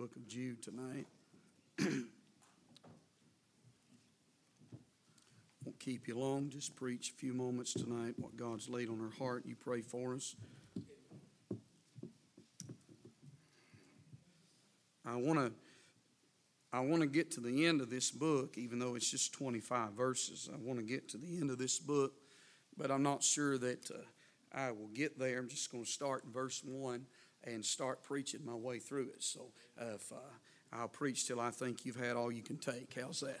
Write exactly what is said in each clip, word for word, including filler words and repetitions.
book of Jude tonight. Won't keep you long. Just preach a few moments tonight what God's laid on our heart. You pray for us. I want to I want to get to the end of this book, even though it's just twenty-five verses. I want to get to the end of this book, but I'm not sure that uh, I will get there. I'm just going to start in verse one and start preaching my way through it. So uh, if uh, I'll preach till I think you've had all you can take. How's that?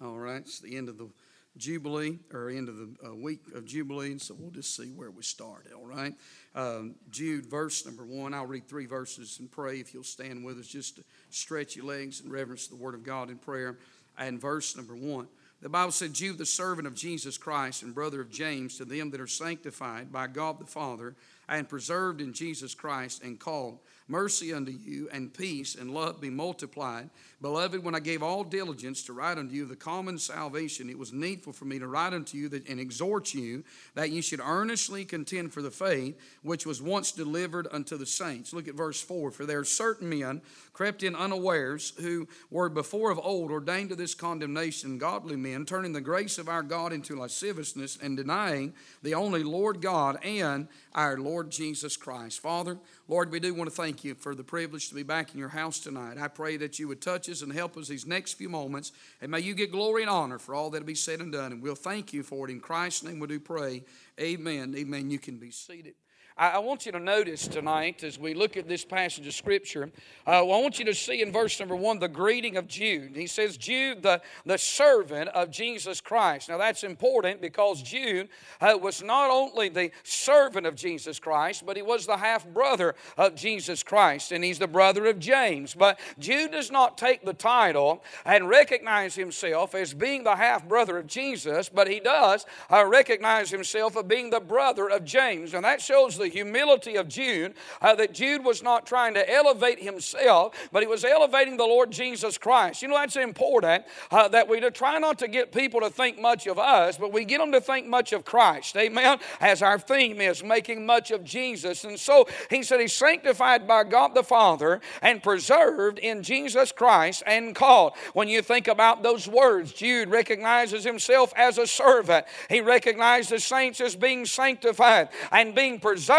All right, it's the end of the Jubilee, or end of the uh, week of Jubilee, and so we'll just see where we start, all right? Um, Jude, verse number one, I'll read three verses and pray if you'll stand with us just to stretch your legs and reverence the Word of God in prayer. And verse number one, the Bible said, Jude, the servant of Jesus Christ and brother of James, to them that are sanctified by God the Father and preserved in Jesus Christ and called, mercy unto you, and peace and love be multiplied. Beloved, when I gave all diligence to write unto you the common salvation, it was needful for me to write unto you that, and exhort you that you should earnestly contend for the faith which was once delivered unto the saints. Look at verse four. For there are certain men crept in unawares who were before of old ordained to this condemnation, godly men, turning the grace of our God into lasciviousness and denying the only Lord God and our Lord Jesus Christ. Father, Lord, we do want to thank you for the privilege to be back in your house tonight. I pray that you would touch us and help us these next few moments, and may you get glory and honor for all that will be said and done, and we'll thank you for it. In Christ's name we do pray, amen. Amen. You can be seated. I want you to notice tonight as we look at this passage of Scripture, uh, I want you to see in verse number one the greeting of Jude. He says, Jude, the, the servant of Jesus Christ. Now that's important because Jude uh, was not only the servant of Jesus Christ, but he was the half-brother of Jesus Christ, and he's the brother of James. But Jude does not take the title and recognize himself as being the half-brother of Jesus, but he does uh, recognize himself as being the brother of James. And that shows the The humility of Jude, uh, that Jude was not trying to elevate himself, but he was elevating the Lord Jesus Christ. You know, that's important, uh, that we try not to get people to think much of us, but we get them to think much of Christ, amen, as our theme is making much of Jesus. And so he said he's sanctified by God the Father and preserved in Jesus Christ and called. When you think about those words, Jude recognizes himself as a servant. He recognizes the saints as being sanctified and being preserved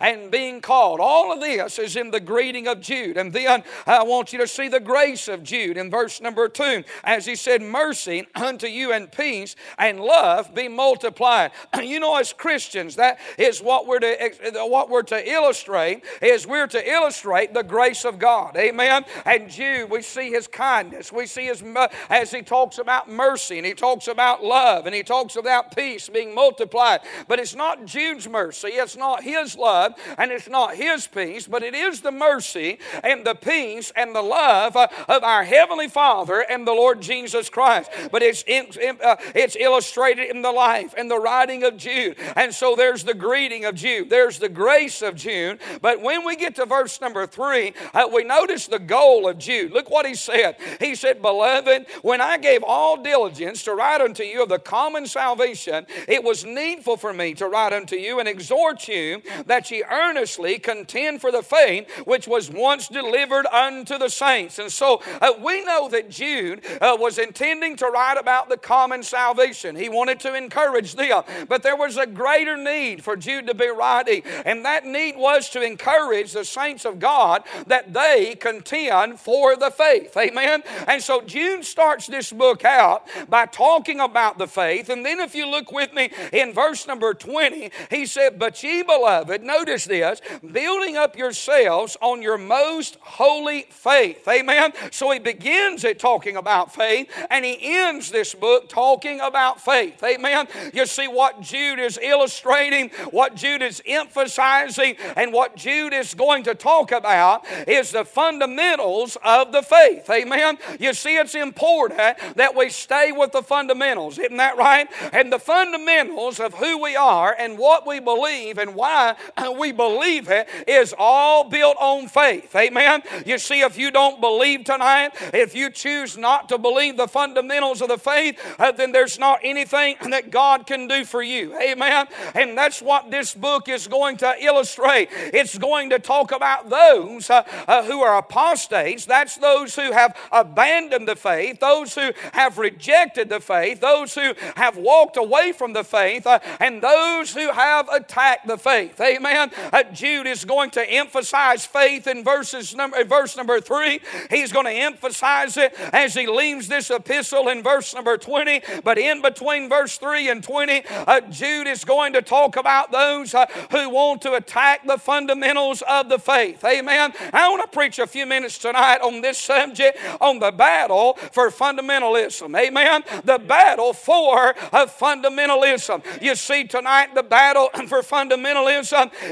and being called. All of this is in the greeting of Jude. And then I want you to see the grace of Jude in verse number two. As he said, mercy unto you and peace and love be multiplied. You know, as Christians, that is what we're to, what we're to illustrate, is we're to illustrate the grace of God. Amen. And Jude, we see his kindness. We see his, as he talks about mercy and he talks about love and he talks about peace being multiplied. But it's not Jude's mercy. It's not his love and it's not his peace, but it is the mercy and the peace and the love of our Heavenly Father and the Lord Jesus Christ. But it's it's illustrated in the life and the writing of Jude. And so there's the greeting of Jude. There's the grace of Jude. But when we get to verse number three, we notice the goal of Jude. Look what he said. He said, Beloved, when I gave all diligence to write unto you of the common salvation, it was needful for me to write unto you and exhort you that ye earnestly contend for the faith which was once delivered unto the saints. And so uh, we know that Jude uh, was intending to write about the common salvation. He wanted to encourage them. But there was a greater need for Jude to be writing. And that need was to encourage the saints of God that they contend for the faith. Amen? And so Jude starts this book out by talking about the faith. And then if you look with me in verse number twenty, he said, But ye beloved, notice this, building up yourselves on your most holy faith. Amen? So he begins it talking about faith, and he ends this book talking about faith. Amen? You see what Jude is illustrating, what Jude is emphasizing, and what Jude is going to talk about is the fundamentals of the faith. Amen? You see, it's important that we stay with the fundamentals. Isn't that right? And the fundamentals of who we are and what we believe and why we believe it is all built on faith. Amen. You see, if you don't believe tonight, if you choose not to believe the fundamentals of the faith, uh, then there's not anything that God can do for you. Amen. And that's what this book is going to illustrate. It's going to talk about those uh, uh, who are apostates. That's those who have abandoned the faith, those who have rejected the faith, those who have walked away from the faith, uh, and those who have attacked the faith. Amen. Uh, Jude is going to emphasize faith in verses number, verse number three. He's going to emphasize it as he leaves this epistle in verse number twenty. But in between verse three and twenty, uh, Jude is going to talk about those uh, who want to attack the fundamentals of the faith. Amen. I want to preach a few minutes tonight on this subject, on the battle for fundamentalism. Amen. The battle for uh, fundamentalism. You see, tonight the battle for fundamentalism,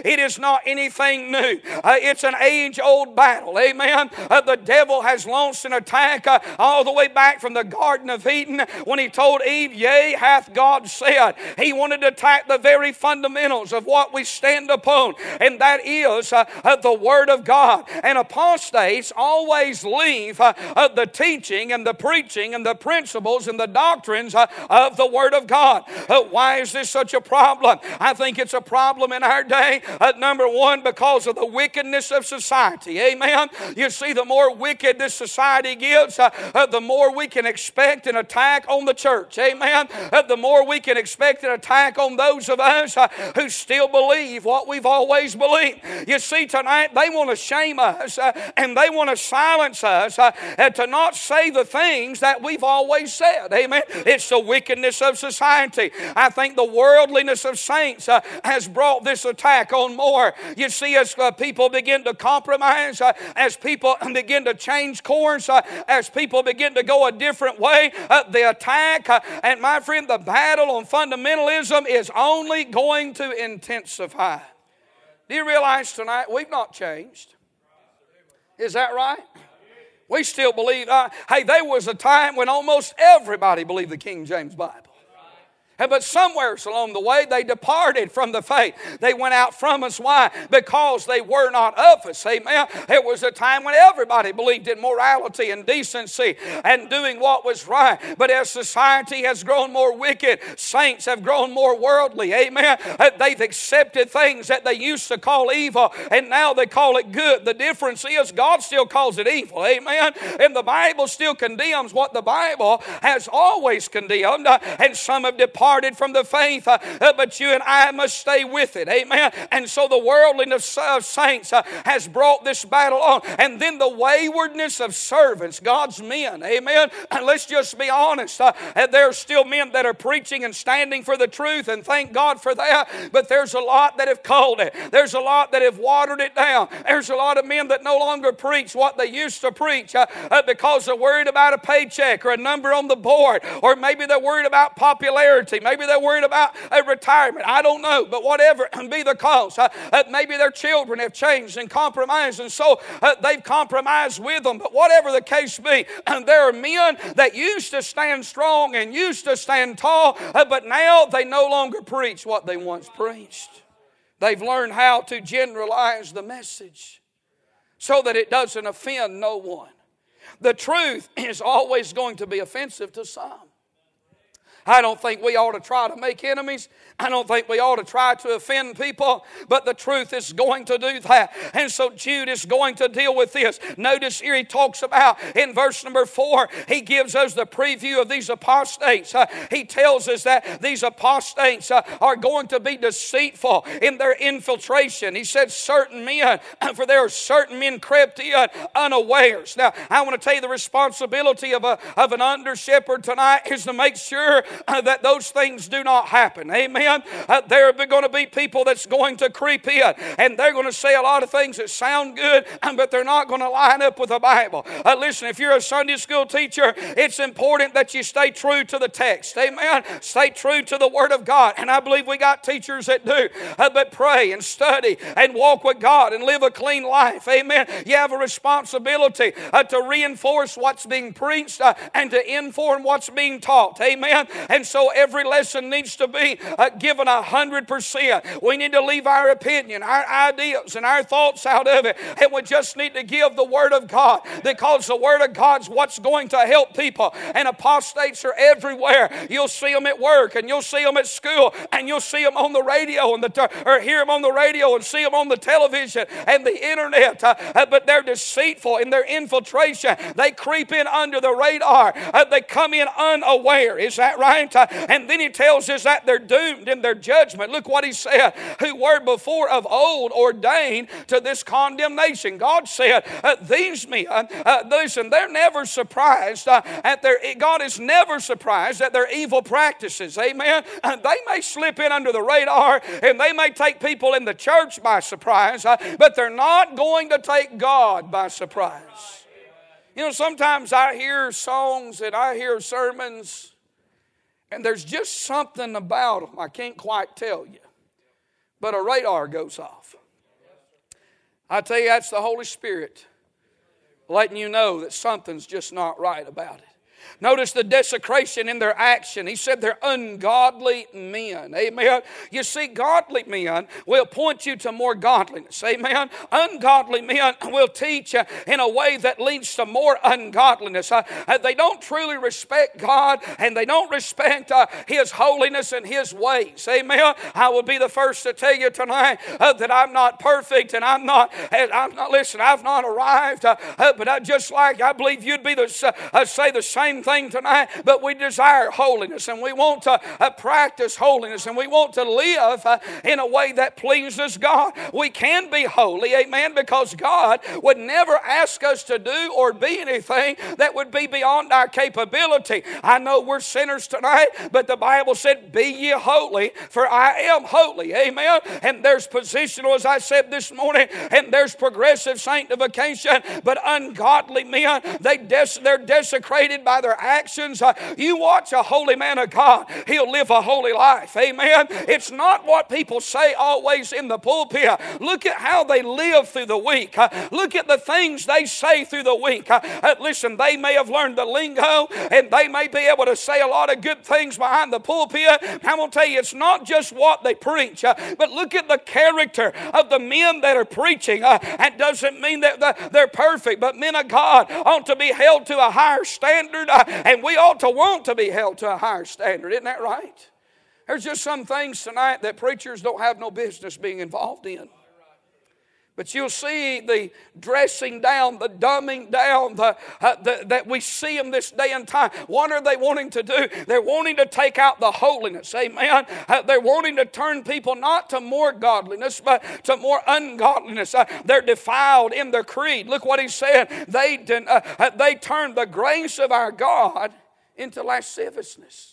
it is not anything new. Uh, it's an age-old battle. Amen. Uh, the devil has launched an attack uh, all the way back from the Garden of Eden when he told Eve, "Yea, hath God said." He wanted to attack the very fundamentals of what we stand upon, and that is uh, uh, the Word of God. And apostates always leave uh, uh, the teaching and the preaching and the principles and the doctrines uh, of the Word of God. Uh, why is this such a problem? I think it's a problem in our day. Uh, number one, because of the wickedness of society. Amen. You see, the more wicked this society gets, uh, uh, the more we can expect an attack on the church. Amen. Uh, the more we can expect an attack on those of us uh, who still believe what we've always believed. You see, tonight they want to shame us uh, and they want to silence us uh, uh, to not say the things that we've always said. Amen. It's the wickedness of society. I think the worldliness of saints uh, has brought this attack on more. You see, as uh, people begin to compromise, uh, as people begin to change course, uh, as people begin to go a different way, uh, the attack, uh, and my friend, the battle on fundamentalism is only going to intensify. Do you realize tonight we've not changed? Is that right? We still believe. Uh, hey, there was a time when almost everybody believed the King James Bible. But somewhere along the way, they departed from the faith. They went out from us. Why? Because they were not of us. Amen. It was a time when everybody believed in morality and decency and doing what was right. But as society has grown more wicked, saints have grown more worldly. Amen. They've accepted things that they used to call evil, and now they call it good. The difference is God still calls it evil. Amen. And the Bible still condemns what the Bible has always condemned. And some have departed from the faith, uh, but you and I must stay with it. Amen. And so the worldliness of saints uh, has brought this battle on. And then the waywardness of servants, God's men. Amen. And let's just be honest. Uh, there are still men that are preaching and standing for the truth, and thank God for that. But there's a lot that have culled it. There's a lot that have watered it down. There's a lot of men that no longer preach what they used to preach uh, uh, because they're worried about a paycheck or a number on the board, or maybe they're worried about popularity. Maybe they're worried about a retirement. I don't know, but whatever be the cause. Uh, uh, maybe their children have changed and compromised, and so uh, they've compromised with them. But whatever the case be, uh, there are men that used to stand strong and used to stand tall, uh, but now they no longer preach what they once preached. They've learned how to generalize the message so that it doesn't offend no one. The truth is always going to be offensive to some. I don't think we ought to try to make enemies. I don't think we ought to try to offend people, but the truth is going to do that. And so Jude is going to deal with this. Notice here he talks about in verse number four, he gives us the preview of these apostates. Uh, he tells us that these apostates uh, are going to be deceitful in their infiltration. He said certain men, for there are certain men crept in unawares. Now, I want to tell you the responsibility of, a, of an under shepherd tonight is to make sure Uh, that those things do not happen. Amen. Uh, there are going to be people that's going to creep in, and they're going to say a lot of things that sound good, but they're not going to line up with the Bible. Uh, listen, if you're a Sunday school teacher, it's important that you stay true to the text. Amen. Stay true to the Word of God, and I believe we got teachers that do, uh, but pray and study and walk with God and live a clean life. Amen. You have a responsibility uh, to reinforce what's being preached uh, and to inform what's being taught. Amen. And so every lesson needs to be uh, given one hundred percent. We need to leave our opinion, our ideas, and our thoughts out of it. And we just need to give the Word of God, because the Word of God's what's going to help people. And apostates are everywhere. You'll see them at work, and you'll see them at school, and you'll see them on the radio, and the ter- or hear them on the radio and see them on the television and the internet. Uh, uh, but they're deceitful in their infiltration. They creep in under the radar. Uh, they come in unaware. Is that right? Uh, and then he tells us that they're doomed in their judgment. Look what he said. Who were before of old ordained to this condemnation. God said, uh, these men, uh, uh, listen, they're never surprised uh, at their, God is never surprised at their evil practices. Amen. Uh, they may slip in under the radar, and they may take people in the church by surprise, uh, but they're not going to take God by surprise. You know, sometimes I hear songs and I hear sermons, and there's just something about them. I can't quite tell you. But a radar goes off. I tell you, that's the Holy Spirit letting you know that something's just not right about it. Notice the desecration in their action. He said they're ungodly men. Amen. You see, godly men will point you to more godliness. Amen. Ungodly men will teach in a way that leads to more ungodliness. They don't truly respect God, and they don't respect His holiness and His ways. Amen. I will be the first to tell you tonight that I'm not perfect, and I'm not, I'm not listen, I've not arrived, but I just like, I believe you'd be the say the same thing tonight, but we desire holiness, and we want to uh, practice holiness, and we want to live uh, in a way that pleases God. We can be holy, amen, because God would never ask us to do or be anything that would be beyond our capability. I know we're sinners tonight, but the Bible said, be ye holy, for I am holy, amen, and there's positional, as I said this morning, and there's progressive sanctification, but ungodly men, they des- they're desecrated by their actions. Uh, you watch a holy man of God, he'll live a holy life. Amen. It's not what people say always in the pulpit. Look at how they live through the week. Uh, look at the things they say through the week. Uh, uh, listen, they may have learned the lingo, and they may be able to say a lot of good things behind the pulpit. I'm going to tell you, it's not just what they preach, uh, but look at the character of the men that are preaching. Uh, that doesn't mean that they're perfect, but men of God ought to be held to a higher standard. Uh, and we ought to want to be held to a higher standard. Isn't that right? There's just some things tonight that preachers don't have no business being involved in. But you'll see the dressing down, the dumbing down, the, uh, the, that we see them this day and time. What are they wanting to do? They're wanting to take out the holiness, amen. Uh, they're wanting to turn people not to more godliness, but to more ungodliness. Uh, they're defiled in their creed. Look what he said. They, den- uh, uh, they turned the grace of our God into lasciviousness.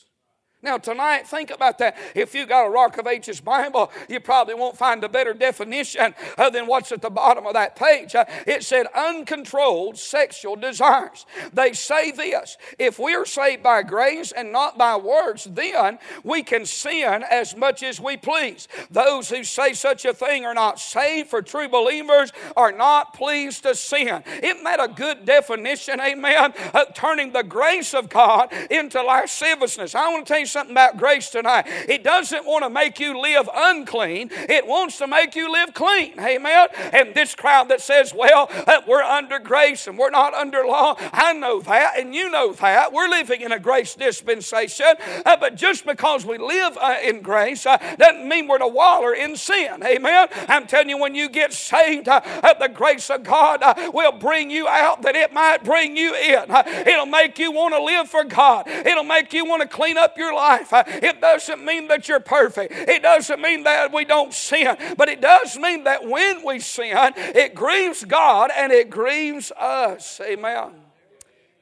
Now tonight, think about that. If you got a Rock of Ages Bible, you probably won't find a better definition uh, than what's at the bottom of that page. Uh, it said, uncontrolled sexual desires. They say this, if we are saved by grace and not by works, then we can sin as much as we please. Those who say such a thing are not saved, for true believers are not pleased to sin. Isn't that a good definition, amen? Uh, turning the grace of God into lasciviousness. I want to tell you something about grace tonight. It doesn't want to make you live unclean. It wants to make you live clean. Amen. And this crowd that says, well, uh, we're under grace and we're not under law. I know that, and you know that. We're living in a grace dispensation. Uh, but just because we live uh, in grace uh, doesn't mean we're to waller in sin. Amen. I'm telling you, when you get saved, uh, uh, the grace of God uh, will bring you out that it might bring you in. Uh, it'll make you want to live for God. It'll make you want to clean up your life. Life. It doesn't mean that you're perfect. It doesn't mean that we don't sin. But it does mean that when we sin, it grieves God and it grieves us. Amen.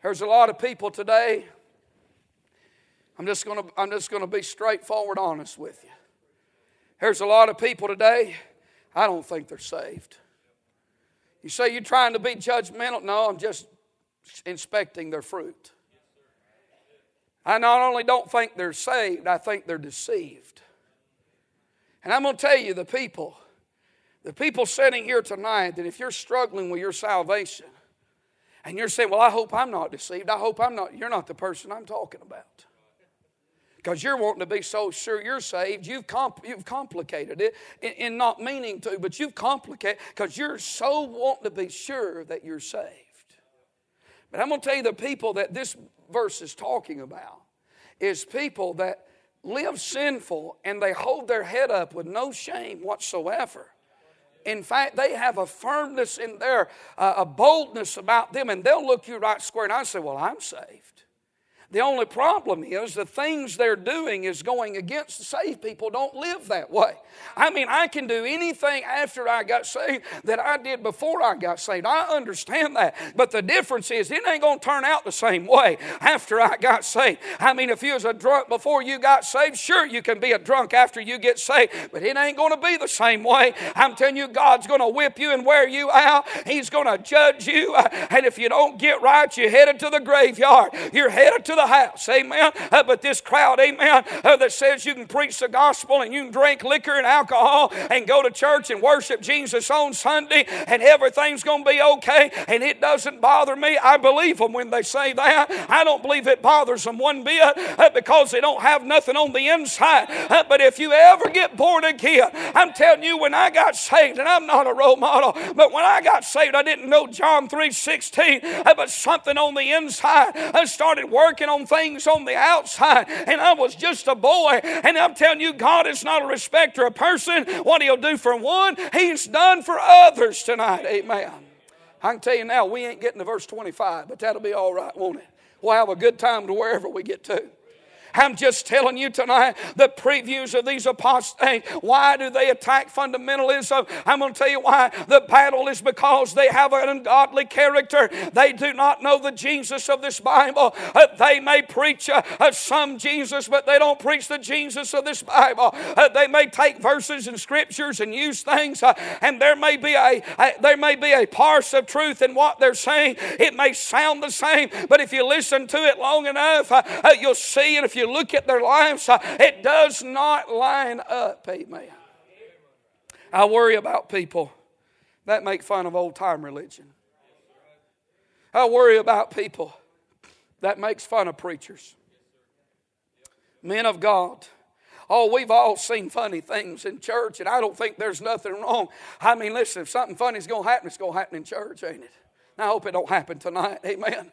There's a lot of people today. I'm just going to, I'm just going to be straightforward honest with you. There's a lot of people today, I don't think they're saved. You say you're trying to be judgmental. No, I'm just inspecting their fruit. I not only don't think they're saved, I think they're deceived. And I'm going to tell you, the people, the people sitting here tonight, that if you're struggling with your salvation and you're saying, well, I hope I'm not deceived, I hope I'm not, you're not the person I'm talking about. Because you're wanting to be so sure you're saved, you've comp- you've complicated it, in, in not meaning to, but you've complicated because you're so wanting to be sure that you're saved. But I'm going to tell you the people that this verse is talking about is people that live sinful and they hold their head up with no shame whatsoever. In fact, they have a firmness in their, uh, a boldness about them, and they'll look you right square and I say, well, I'm saved. The only problem is the things they're doing is going against the saved people. Don't live that way. I mean, I can do anything after I got saved that I did before I got saved. I understand that. But the difference is it ain't going to turn out the same way after I got saved. I mean, if you was a drunk before you got saved, sure, you can be a drunk after you get saved. But it ain't going to be the same way. I'm telling you, God's going to whip you and wear you out. He's going to judge you. And if you don't get right, you're headed to the graveyard. You're headed to the house, amen. Uh, but this crowd, amen, uh, that says you can preach the gospel and you can drink liquor and alcohol and go to church and worship Jesus on Sunday and everything's going to be okay and it doesn't bother me. I believe them when they say that. I don't believe it bothers them one bit uh, because they don't have nothing on the inside. Uh, but if you ever get born again, I'm telling you, when I got saved, and I'm not a role model, but when I got saved, I didn't know John three sixteen, uh, but something on the inside uh, started working on things on the outside, and I was just a boy. And I'm telling you, God is not a respecter of person. What He'll do for one, He's done for others tonight. Amen. I can tell you now, we ain't getting to verse twenty-five, but that'll be all right, won't it? We'll have a good time to wherever we get to. I'm just telling you tonight, the previews of these apostates, why do they attack fundamentalism? I'm going to tell you why. The battle is because they have an ungodly character. They do not know the Jesus of this Bible. Uh, they may preach uh, uh, some Jesus, but they don't preach the Jesus of this Bible. Uh, they may take verses and scriptures and use things, uh, and there may be a, a there may be a parse of truth in what they're saying. It may sound the same, but if you listen to it long enough, uh, uh, you'll see it. If you look at their lives, it does not line up. Amen. I worry about people that make fun of old-time religion. I worry about people that makes fun of preachers. Men of God. Oh, we've all seen funny things in church, and I don't think there's nothing wrong. I mean, listen, if something funny is going to happen, it's going to happen in church, ain't it? And I hope it don't happen tonight. Amen.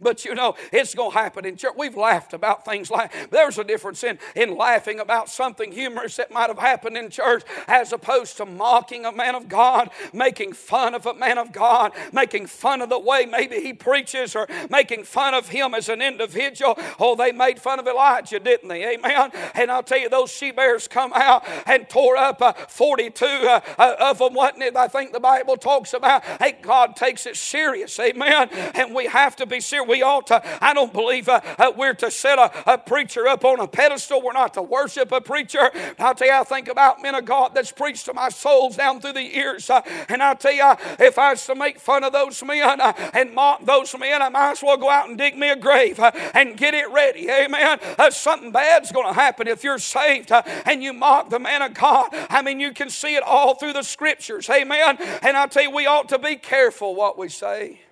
But you know, it's going to happen in church. We've laughed about things like, there's a difference in, in laughing about something humorous that might have happened in church as opposed to mocking a man of God, making fun of a man of God, making fun of the way maybe he preaches or making fun of him as an individual. Oh, they made fun of Elijah, didn't they? Amen. And I'll tell you, those she-bears come out and tore up uh, forty-two uh, uh, of them, wasn't it? I think the Bible talks about, hey, God takes it serious. Amen. And we have to be serious. We ought to, I don't believe uh, uh, we're to set a, a preacher up on a pedestal. We're not to worship a preacher. And I'll tell you, I think about men of God that's preached to my souls down through the years. Uh, and I'll tell you, uh, if I was to make fun of those men uh, and mock those men, I might as well go out and dig me a grave uh, and get it ready. Amen. Uh, something bad's going to happen if you're saved uh, and you mock the man of God. I mean, you can see it all through the scriptures. Amen. And I'll tell you, we ought to be careful what we say.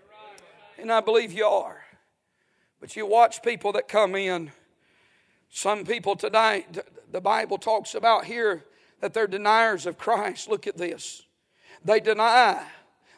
And I believe you are. But you watch people that come in. Some people today, the Bible talks about here that they're deniers of Christ. Look at this. They deny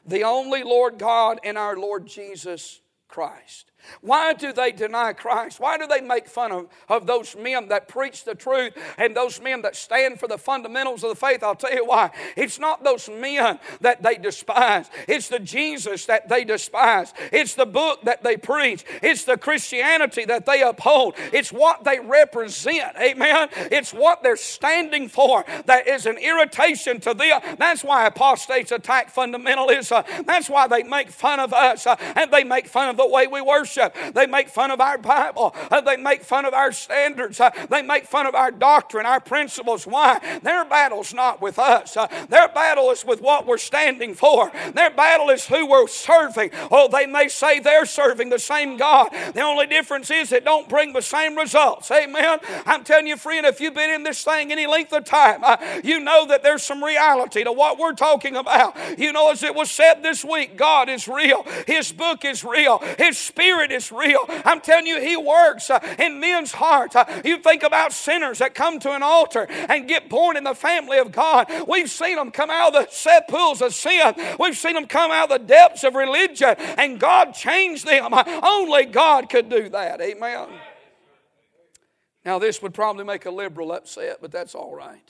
the only Lord God and our Lord Jesus Christ. Why do they deny Christ? Why do they make fun of, of those men that preach the truth and those men that stand for the fundamentals of the faith? I'll tell you why. It's not those men that they despise. It's the Jesus that they despise. It's the book that they preach. It's the Christianity that they uphold. It's what they represent. Amen. It's what they're standing for that is an irritation to them. That's why apostates attack fundamentalism. That's why they make fun of us. And they make fun of the way we worship. They make fun of our Bible. Uh, they make fun of our standards. Uh, they make fun of our doctrine, our principles. Why? Their battle's not with us. Uh, their battle is with what we're standing for. Their battle is who we're serving. Oh, they may say they're serving the same God. The only difference is it don't bring the same results. Amen. I'm telling you, friend, if you've been in this thing any length of time, uh, you know that there's some reality to what we're talking about. You know, as it was said this week, God is real. His book is real. His Spirit Spirit is real. I'm telling you, He works in men's hearts. You think about sinners that come to an altar and get born in the family of God. We've seen them come out of the sepulchres of sin. We've seen them come out of the depths of religion, and God changed them. Only God could do that. Amen. Now, this would probably make a liberal upset, but that's all right.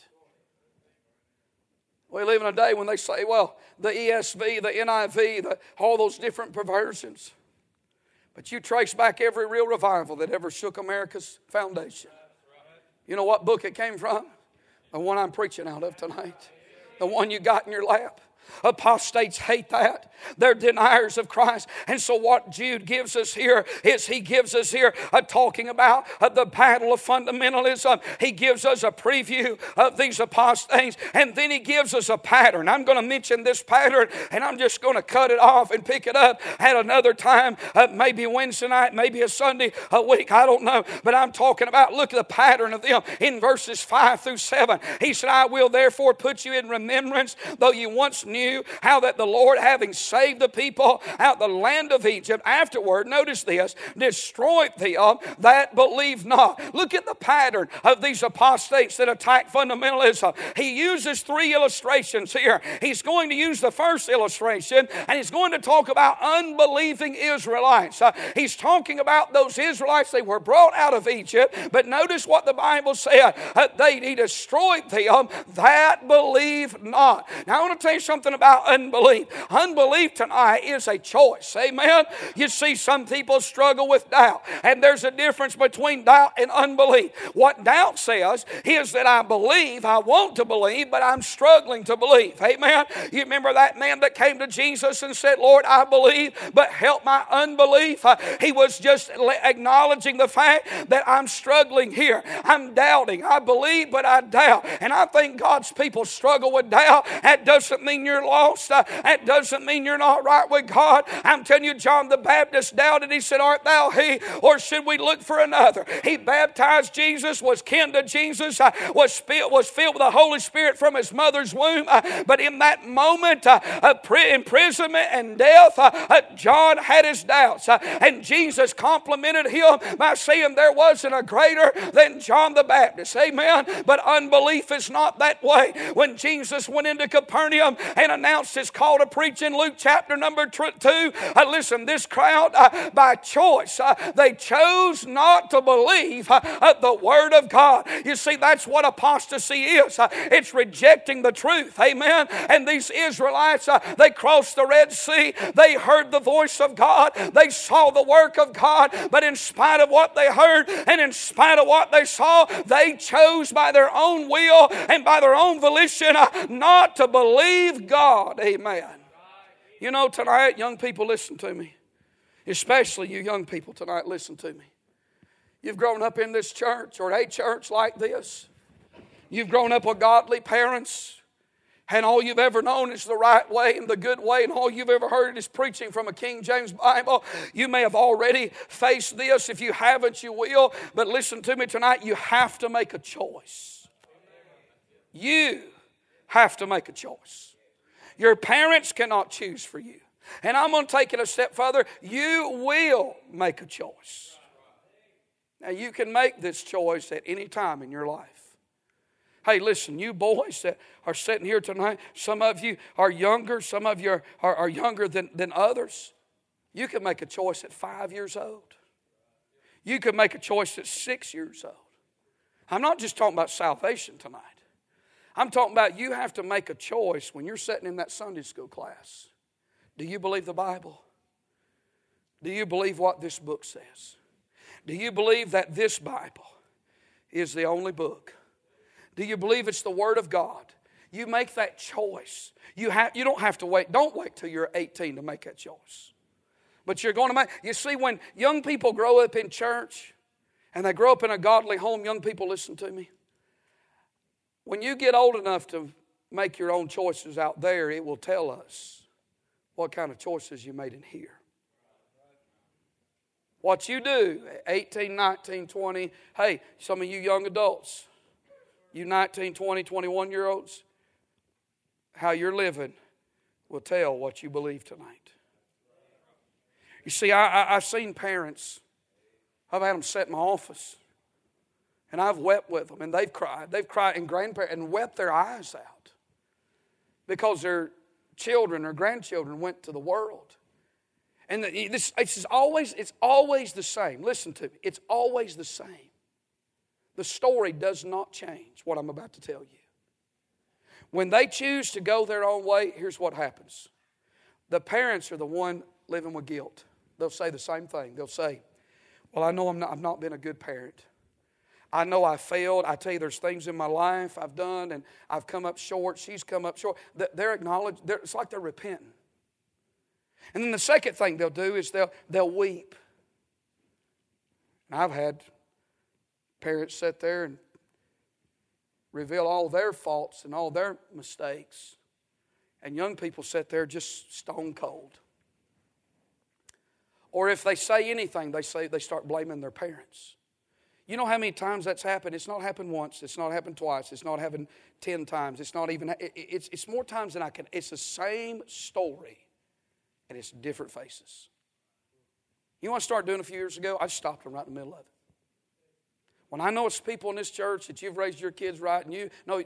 We live in a day when they say, well, the E S V, the N I V, the, all those different perversions. But you trace back every real revival that ever shook America's foundation. You know what book it came from? The one I'm preaching out of tonight. The one you got in your lap. Apostates hate that. They're deniers of Christ. And so what Jude gives us here is he gives us here a talking about the battle of fundamentalism. He gives us a preview of these apostates, and then he gives us a pattern. I'm going to mention this pattern, and I'm just going to cut it off and pick it up at another time, uh, maybe Wednesday night, maybe a Sunday, a week, I don't know. But I'm talking about, look at the pattern of them in verses five through seven. He said, I will therefore put you in remembrance, though you once knew how that the Lord, having saved the people out the land of Egypt, afterward, notice this, destroyed them that believe not. Look at the pattern of these apostates that attack fundamentalism. He uses three illustrations here. He's going to use the first illustration, and he's going to talk about unbelieving Israelites. Uh, he's talking about those Israelites. They were brought out of Egypt, but notice what the Bible said. Uh, they, he destroyed them that believe not. Now, I want to tell you something about unbelief. Unbelief tonight is a choice. Amen. You see, some people struggle with doubt, and there's a difference between doubt and unbelief. What doubt says is that I believe, I want to believe, but I'm struggling to believe. Amen. You remember that man that came to Jesus and said, Lord, I believe, but help my unbelief. He was just acknowledging the fact that I'm struggling here. I'm doubting. I believe, but I doubt. And I think God's people struggle with doubt. That doesn't mean you're You're lost. Uh, that doesn't mean you're not right with God. I'm telling you, John the Baptist doubted. He said, art thou he, or should we look for another? He baptized Jesus, was kin to Jesus, uh, was, spill, was filled with the Holy Spirit from his mother's womb. Uh, but in that moment uh, of pri- imprisonment and death, uh, uh, John had his doubts. Uh, and Jesus complimented him by saying there wasn't a greater than John the Baptist. Amen. But unbelief is not that way. When Jesus went into Capernaum and announced his call to preach in Luke chapter number two. Uh, listen, this crowd, uh, by choice, uh, they chose not to believe uh, uh, the Word of God. You see, that's what apostasy is. Uh, it's rejecting the truth. Amen. And these Israelites, uh, they crossed the Red Sea. They heard the voice of God. They saw the work of God. But in spite of what they heard and in spite of what they saw, they chose by their own will and by their own volition uh, not to believe God. Amen. You know, tonight, young people, listen to me. Especially you young people tonight, listen to me. You've grown up in this church or a church like this. You've grown up with godly parents, and all you've ever known is the right way and the good way, and all you've ever heard is preaching from a King James Bible. You may have already faced this. If you haven't, you will. But listen to me tonight, you have to make a choice. You have to make a choice. Your parents cannot choose for you. And I'm going to take it a step further. You will make a choice. Now, you can make this choice at any time in your life. Hey, listen, you boys that are sitting here tonight, some of you are younger, some of you are, are, are younger than, than others. You can make a choice at five years old. You can make a choice at six years old. I'm not just talking about salvation tonight. I'm talking about you have to make a choice when you're sitting in that Sunday school class. Do you believe the Bible? Do you believe what this book says? Do you believe that this Bible is the only book? Do you believe it's the Word of God? You make that choice. You have, you don't have to wait. Don't wait till you're eighteen to make that choice. But you're going to make... You see, when young people grow up in church and they grow up in a godly home, young people, listen to me. When you get old enough to make your own choices out there, it will tell us what kind of choices you made in here. What you do at eighteen, nineteen, twenty, hey, some of you young adults, you nineteen, twenty, twenty-one-year-olds, how you're living will tell what you believe tonight. You see, I, I, I've seen parents. I've had them sit in my office. And I've wept with them. And they've cried. They've cried and grandparents and wept their eyes out. Because their children or grandchildren went to the world. And the, this, it's, just always, it's always the same. Listen to me. It's always the same. The story does not change what I'm about to tell you. When they choose to go their own way, here's what happens. The parents are the one living with guilt. They'll say the same thing. They'll say, well, I know I'm not, I've not been a good parent. I know I failed. I tell you, there's things in my life I've done, and I've come up short. She's come up short. They're acknowledged. They're, it's like they're repenting. And then the second thing they'll do is they'll, they'll weep. And I've had parents sit there and reveal all their faults and all their mistakes. And young people sit there just stone cold. Or if they say anything, they say they start blaming their parents. You know how many times that's happened? It's not happened once. It's not happened twice. It's not happened ten times. It's not even, it, it's, it's more times than I can. It's the same story. And it's different faces. You know what I started doing a few years ago? I stopped them right in the middle of it. When I know it's people in this church that you've raised your kids right and you know,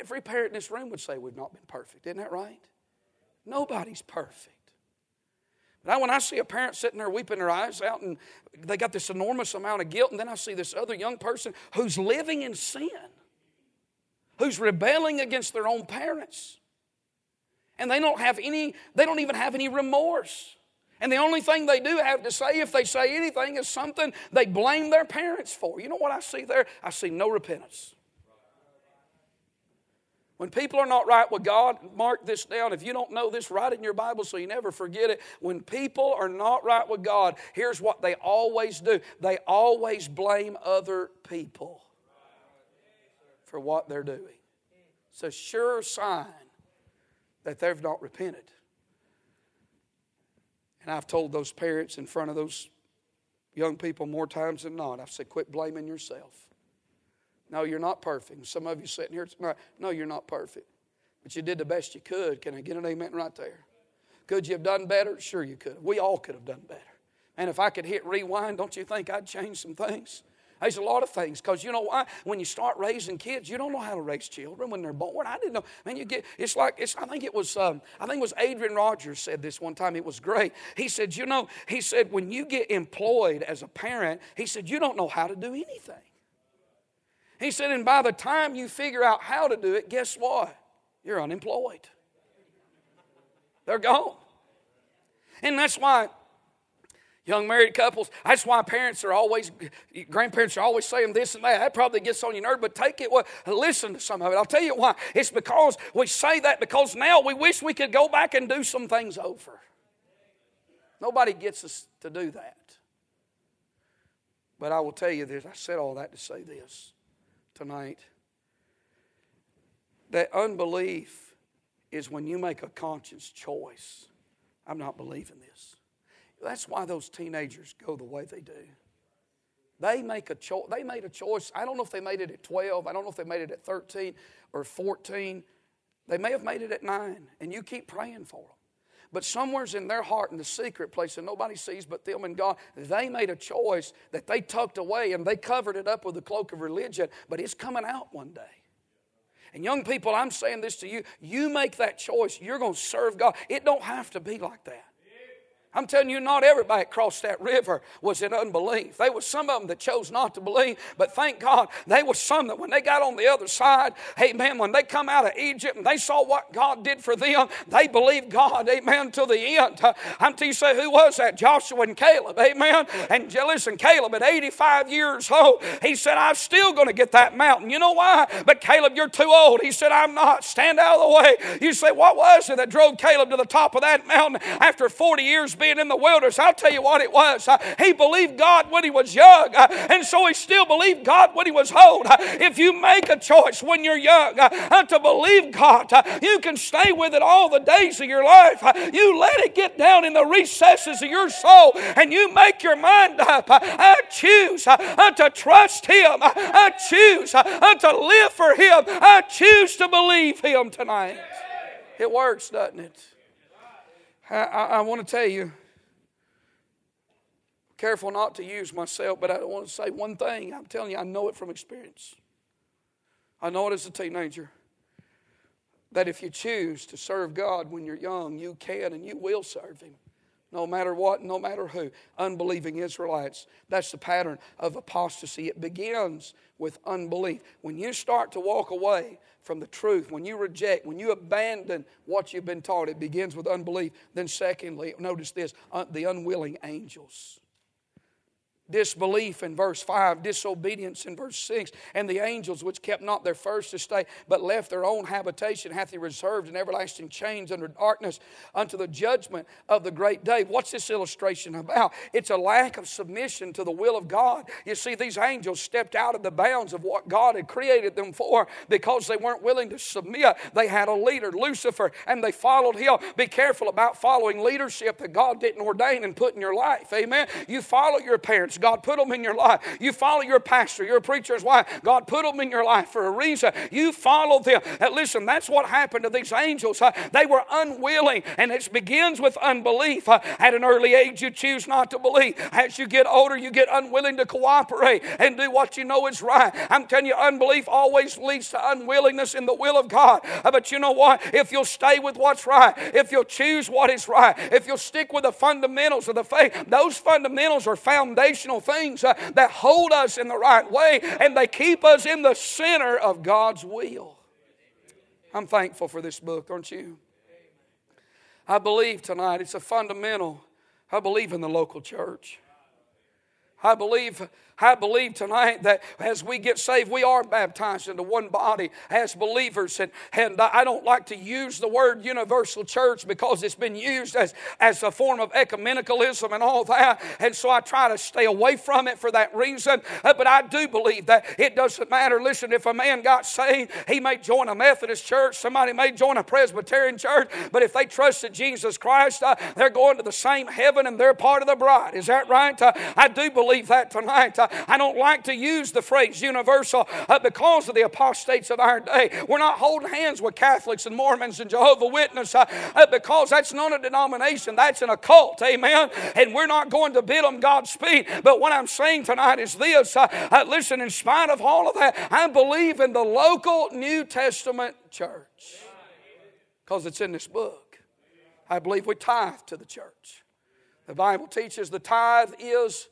every parent in this room would say we've not been perfect. Isn't that right? Nobody's perfect. But I, when I see a parent sitting there weeping their eyes out and they got this enormous amount of guilt, and then I see this other young person who's living in sin, who's rebelling against their own parents. And they don't have any, they don't even have any remorse. And the only thing they do have to say, if they say anything, is something they blame their parents for. You know what I see there? I see no repentance. When people are not right with God, mark this down. If you don't know this, write it in your Bible so you never forget it. When people are not right with God, here's what they always do. They always blame other people for what they're doing. It's a sure sign that they've not repented. And I've told those parents in front of those young people more times than not, I've said, quit blaming yourself. No, you're not perfect. Some of you sitting here tonight, no, you're not perfect. But you did the best you could. Can I get an amen right there? Could you have done better? Sure you could. We all could have done better. And if I could hit rewind, don't you think I'd change some things? There's a lot of things, because you know why? When you start raising kids, you don't know how to raise children when they're born. I didn't know. Man, you get it's like it's. I think it was. Um, I think it was Adrian Rogers said this one time. It was great. He said, you know, he said when you get employed as a parent, he said you don't know how to do anything. He said, and by the time you figure out how to do it, guess what? You're unemployed. They're gone, and that's why. Young married couples, that's why parents are always, grandparents are always saying this and that. That probably gets on your nerve, but take it, well, listen to some of it. I'll tell you why. It's because we say that because now we wish we could go back and do some things over. Nobody gets us to do that. But I will tell you this, I said all that to say this tonight. That unbelief is when you make a conscious choice. I'm not believing this. That's why those teenagers go the way they do. They make a cho- They made a choice. I don't know if they made it at twelve. I don't know if they made it at thirteen or fourteen. They may have made it at nine, and you keep praying for them. But somewhere's in their heart, in the secret place that nobody sees but them and God, they made a choice that they tucked away, and they covered it up with a cloak of religion, but it's coming out one day. And young people, I'm saying this to you. You make that choice. You're going to serve God. It don't have to be like that. I'm telling you, not everybody crossed that river was in unbelief. There was some of them that chose not to believe, but thank God, there was some that when they got on the other side, amen, when they come out of Egypt and they saw what God did for them, they believed God, amen, to the end. I'm telling you, say, who was that? Joshua and Caleb, amen. And listen, Caleb at eighty-five years old, he said, I'm still going to get that mountain. You know why? But Caleb, you're too old. He said, I'm not. Stand out of the way. You say, what was it that drove Caleb to the top of that mountain after forty years being in the wilderness? I'll tell you what it was. He believed God when he was young, and so he still believed God when he was old. If you make a choice when you're young to believe God, you can stay with it all the days of your life. You let it get down in the recesses of your soul, and you make your mind up. I choose to trust Him. I choose to live for Him. I choose to believe Him tonight. It works, doesn't it? I, I, I want to tell you, careful not to use myself, but I want to say one thing. I'm telling you, I know it from experience. I know it as a teenager. That if you choose to serve God when you're young, you can and you will serve Him. No matter what, no matter who. Unbelieving Israelites. That's the pattern of apostasy. It begins with unbelief. When you start to walk away from the truth, when you reject, when you abandon what you've been taught, it begins with unbelief. Then secondly, notice this, uh, the unwilling angels. Disbelief in verse five, disobedience in verse six. And the angels which kept not their first estate, but left their own habitation, hath He reserved in everlasting chains under darkness unto the judgment of the great day. What's this illustration about? It's a lack of submission to the will of God. You see, these angels stepped out of the bounds of what God had created them for because they weren't willing to submit. They had a leader, Lucifer, and they followed him. Be careful about following leadership that God didn't ordain and put in your life. Amen. You follow your parents. God put them in your life. You follow your pastor, your preacher's wife. God put them in your life for a reason. You follow them. And listen, that's what happened to these angels. Uh, they were unwilling, and it begins with unbelief. Uh, at an early age, you choose not to believe. As you get older, you get unwilling to cooperate and do what you know is right. I'm telling you, unbelief always leads to unwillingness in the will of God. Uh, but you know what? If you'll stay with what's right, if you'll choose what is right, if you'll stick with the fundamentals of the faith, those fundamentals are foundational things uh, that hold us in the right way, and they keep us in the center of God's will. I'm thankful for this book, aren't you? I believe tonight it's a fundamental. I believe in the local church. I believe I believe tonight that as we get saved, we are baptized into one body as believers. And, and I don't like to use the word universal church because it's been used as, as a form of ecumenicalism and all that. And so I try to stay away from it for that reason. Uh, but I do believe that it doesn't matter. Listen, if a man got saved, he may join a Methodist church. Somebody may join a Presbyterian church. But if they trusted Jesus Christ, uh, they're going to the same heaven and they're part of the bride. Is that right? Uh, I do believe that tonight. Uh, I don't like to use the phrase universal uh, because of the apostates of our day. We're not holding hands with Catholics and Mormons and Jehovah's Witnesses uh, uh, because that's not a denomination. That's an occult, amen? And we're not going to bid them Godspeed. But what I'm saying tonight is this. Uh, uh, listen, in spite of all of that, I believe in the local New Testament church because it's in this book. I believe we tithe to the church. The Bible teaches the tithe is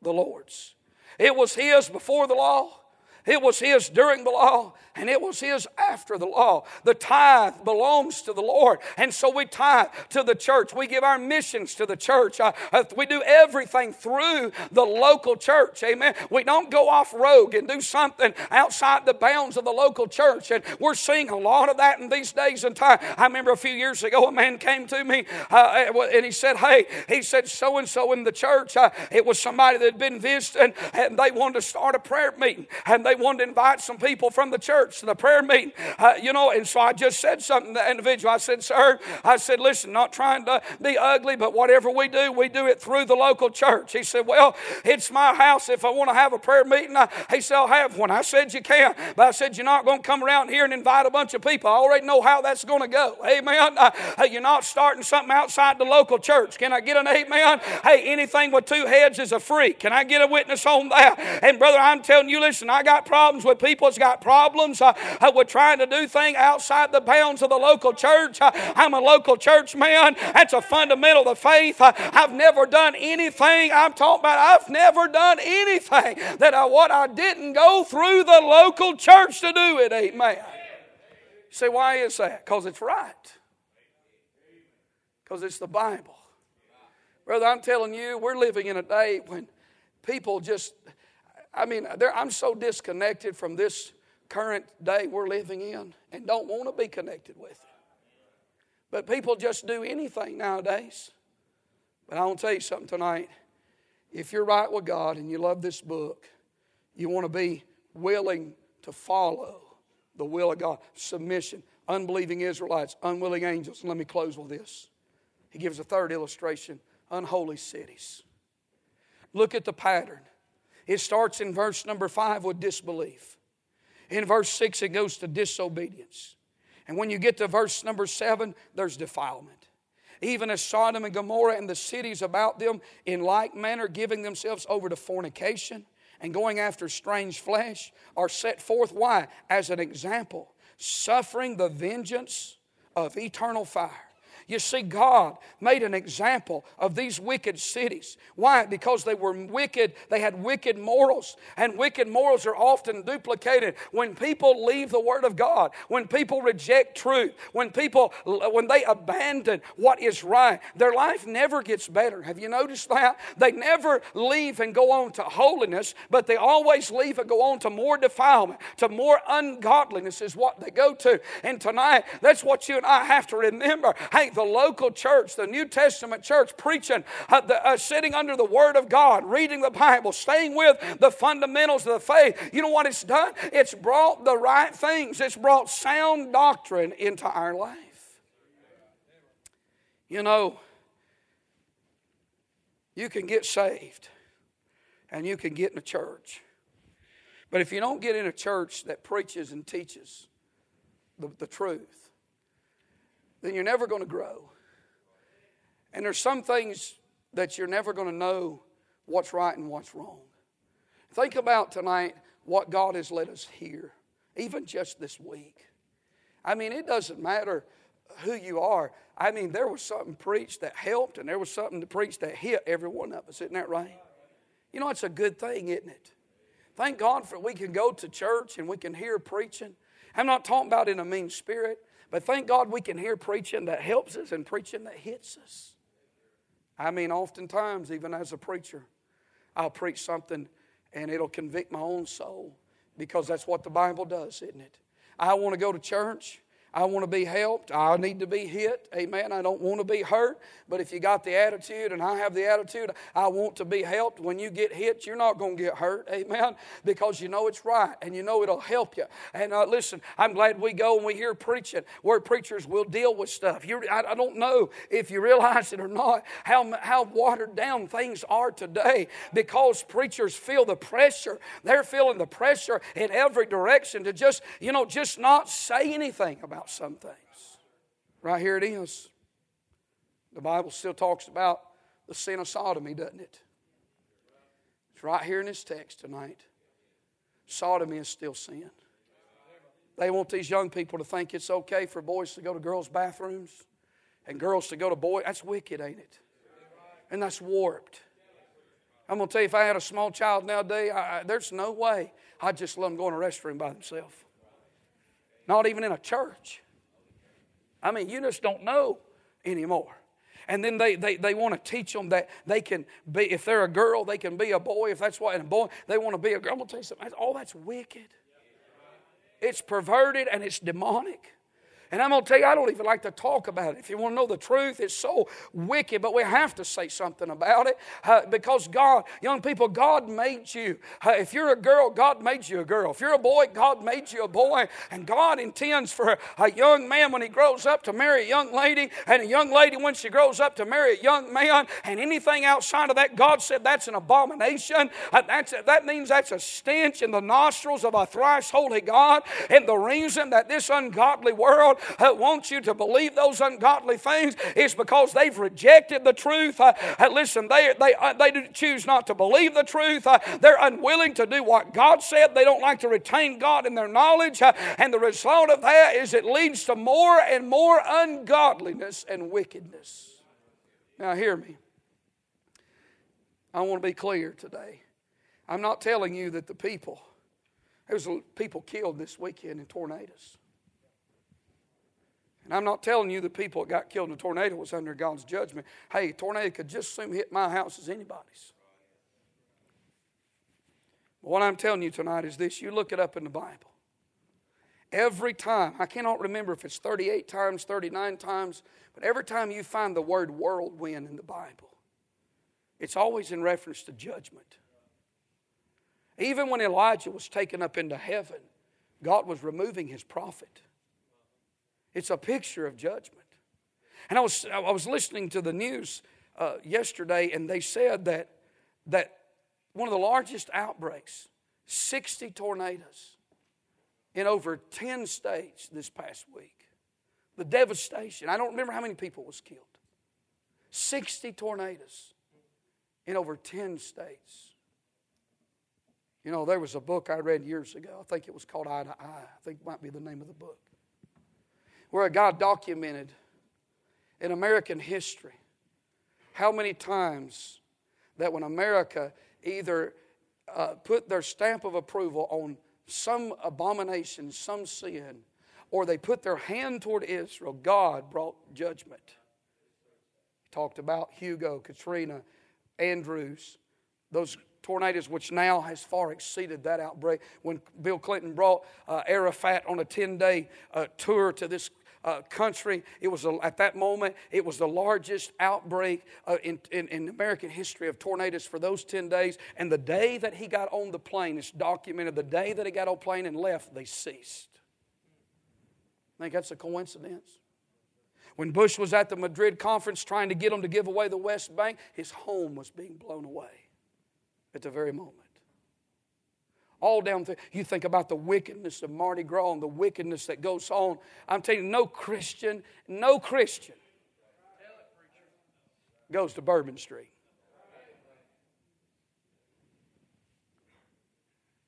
the Lord's. It was His before the law. It was His during the law, and it was His after the law. The tithe belongs to the Lord, and so we tithe to the church. We give our missions to the church. Uh, we do everything through the local church, amen? We don't go off rogue and do something outside the bounds of the local church, and we're seeing a lot of that in these days and time. I remember a few years ago, a man came to me, uh, and he said, hey, he said, so-and-so in the church, uh, it was somebody that had been visiting, and they wanted to start a prayer meeting, and they wanted to invite some people from the church to the prayer meeting. Uh, you know, and so I just said something to the individual. I said, sir, I said, listen, not trying to be ugly, but whatever we do, we do it through the local church. He said, well, it's my house. If I want to have a prayer meeting, I, he said, I'll have one. I said, you can. But I said, you're not going to come around here and invite a bunch of people. I already know how that's going to go. Amen. Uh, you're not starting something outside the local church. Can I get an amen? Hey, anything with two heads is a freak. Can I get a witness on that? And brother, I'm telling you, listen, I got problems with people that's got problems uh, uh, with trying to do things outside the bounds of the local church. Uh, I'm a local church man. That's a fundamental of the faith. Uh, I've never done anything. I'm talking about I've never done anything that I, what I didn't go through the local church to do it. Amen. You say, why is that? Because it's right. Because it's the Bible. Brother, I'm telling you, we're living in a day when people just... I mean, I'm so disconnected from this current day we're living in and don't want to be connected with it. But people just do anything nowadays. But I want to tell you something tonight. If you're right with God and you love this book, you want to be willing to follow the will of God. Submission, unbelieving Israelites, unwilling angels. And let me close with this. He gives a third illustration, unholy cities. Look at the pattern. It starts in verse number five with disbelief. In verse six, it goes to disobedience. And when you get to verse number seven, there's defilement. even as Sodom and Gomorrah and the cities about them, in like manner giving themselves over to fornication and going after strange flesh, are set forth, why? As an example, suffering the vengeance of eternal fire. You see, God made an example of these wicked cities. Why? Because they were wicked. They had wicked morals. And wicked morals are often duplicated when people leave the Word of God, when people reject truth, when people, when they abandon what is right. Their life never gets better. Have you noticed that? They never leave and go on to holiness, but they always leave and go on to more defilement, to more ungodliness is what they go to. And tonight, that's what you and I have to remember. Hey, the local church, the New Testament church, preaching, uh, the, uh, sitting under the Word of God, reading the Bible, staying with the fundamentals of the faith. You know what it's done? It's brought the right things. It's brought sound doctrine into our life. You know, you can get saved and you can get in a church. But if you don't get in a church that preaches and teaches the, the truth, then you're never going to grow. And there's some things that you're never going to know what's right and what's wrong. Think about tonight what God has let us hear, even just this week. I mean, it doesn't matter who you are. I mean, there was something preached that helped, and there was something to preach that hit every one of us. Isn't that right? You know, it's a good thing, isn't it? Thank God for we can go to church and we can hear preaching. I'm not talking about in a mean spirit. But thank God we can hear preaching that helps us and preaching that hits us. I mean, oftentimes, even as a preacher, I'll preach something and it'll convict my own soul, because that's what the Bible does, isn't it? I want to go to church. I want to be helped. I need to be hit. Amen. I don't want to be hurt. But if you got the attitude, and I have the attitude, I want to be helped. When you get hit, you're not going to get hurt. Amen. Because you know it's right and you know it'll help you. And uh, listen, I'm glad we go and we hear preaching where preachers will deal with stuff. You're, I, I don't know if you realize it or not how, how watered down things are today, because preachers feel the pressure. They're feeling the pressure in every direction to just, you know, just not say anything about some things. Right here it is. The Bible still talks about the sin of sodomy, doesn't it? It's right here in this text tonight. Sodomy is still sin. They want these young people to think it's okay for boys to go to girls' bathrooms and girls to go to boys. That's wicked, ain't it? And that's warped. I'm going to tell you, if I had a small child nowadays, I, I, there's no way I'd just let them go in a restroom by themselves. Not even in a church. I mean, you just don't know anymore. And then they, they, they want to teach them that they can be, if they're a girl, they can be a boy. If that's what, and a boy, they want to be a girl. I'm going to tell you something. All that's wicked. It's perverted and it's demonic. And I'm going to tell you, I don't even like to talk about it. If you want to know the truth, it's so wicked, but we have to say something about it, uh, because God, young people, God made you. Uh, if you're a girl, God made you a girl. If you're a boy, God made you a boy. And God intends for a young man when he grows up to marry a young lady, and a young lady when she grows up to marry a young man, and anything outside of that, God said that's an abomination. Uh, that's, that means that's a stench in the nostrils of a thrice holy God. And the reason that this ungodly world Uh, want you to believe those ungodly things is because they've rejected the truth. Uh, uh, listen, they they uh, they do choose not to believe the truth. Uh, they're unwilling to do what God said. They don't like to retain God in their knowledge, uh, and the result of that is it leads to more and more ungodliness and wickedness. Now, hear me. I want to be clear today. I'm not telling you that the people, there was people killed this weekend in tornadoes. And I'm not telling you the people that got killed in a tornado was under God's judgment. Hey, a tornado could just as soon hit my house as anybody's. But what I'm telling you tonight is this. You look it up in the Bible. Every time, I cannot remember if it's thirty-eight times, thirty-nine times, but every time you find the word whirlwind in the Bible, it's always in reference to judgment. Even when Elijah was taken up into heaven, God was removing his prophet. It's a picture of judgment. And I was I was listening to the news uh, yesterday, and they said that that one of the largest outbreaks, sixty tornadoes in over ten states this past week. The devastation. I don't remember how many people was killed. sixty tornadoes in over ten states. You know, there was a book I read years ago. I think it was called Eye to Eye. I think it might be the name of the book. Where God documented in American history how many times that when America either uh, put their stamp of approval on some abomination, some sin, or they put their hand toward Israel, God brought judgment. He talked about Hugo, Katrina, Andrews, those tornadoes which now has far exceeded that outbreak. When Bill Clinton brought uh, Arafat on a ten-day uh, tour to this uh, country, it was a, at that moment it was the largest outbreak uh, in, in, in American history of tornadoes for those ten days. And the day that he got on the plane, it's documented, the day that he got on the plane and left, they ceased. I think that's a coincidence. When Bush was at the Madrid conference trying to get them to give away the West Bank, his home was being blown away. At the very moment. All down through, you think about the wickedness of Mardi Gras and the wickedness that goes on. I'm telling you, no Christian, no Christian goes to Bourbon Street.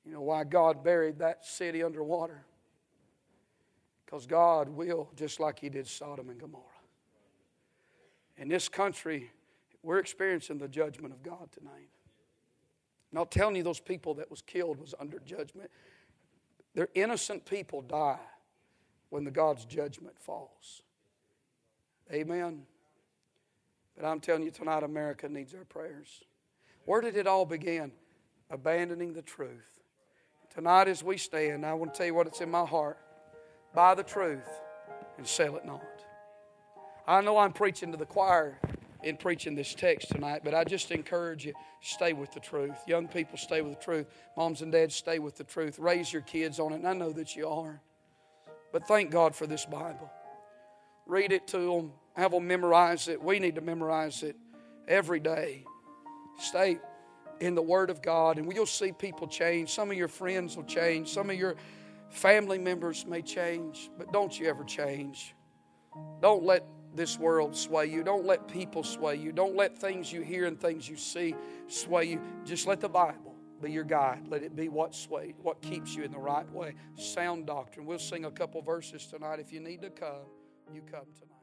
You know why God buried that city underwater? Because God will, just like He did Sodom and Gomorrah. In this country, we're experiencing the judgment of God tonight. And I'll tell you, those people that was killed was under judgment. They're innocent people die when the God's judgment falls. Amen. But I'm telling you tonight, America needs our prayers. Where did it all begin? Abandoning the truth. Tonight as we stand, I want to tell you what it's in my heart. Buy the truth and sell it not. I know I'm preaching to the choir in preaching this text tonight, but I just encourage you, stay with the truth. Young people, stay with the truth. Moms and dads, stay with the truth. Raise your kids on it, and I know that you are. But thank God for this Bible. Read it to them. Have them memorize it. We need to memorize it every day. Stay in the Word of God, and you'll see people change. Some of your friends will change. Some of your family members may change, but don't you ever change. Don't let this world sway you. Don't let people sway you. Don't let things you hear and things you see sway you. Just let the Bible be your guide. Let it be what sways, what keeps you in the right way. Sound doctrine. We'll sing a couple verses tonight. If you need to come, you come tonight.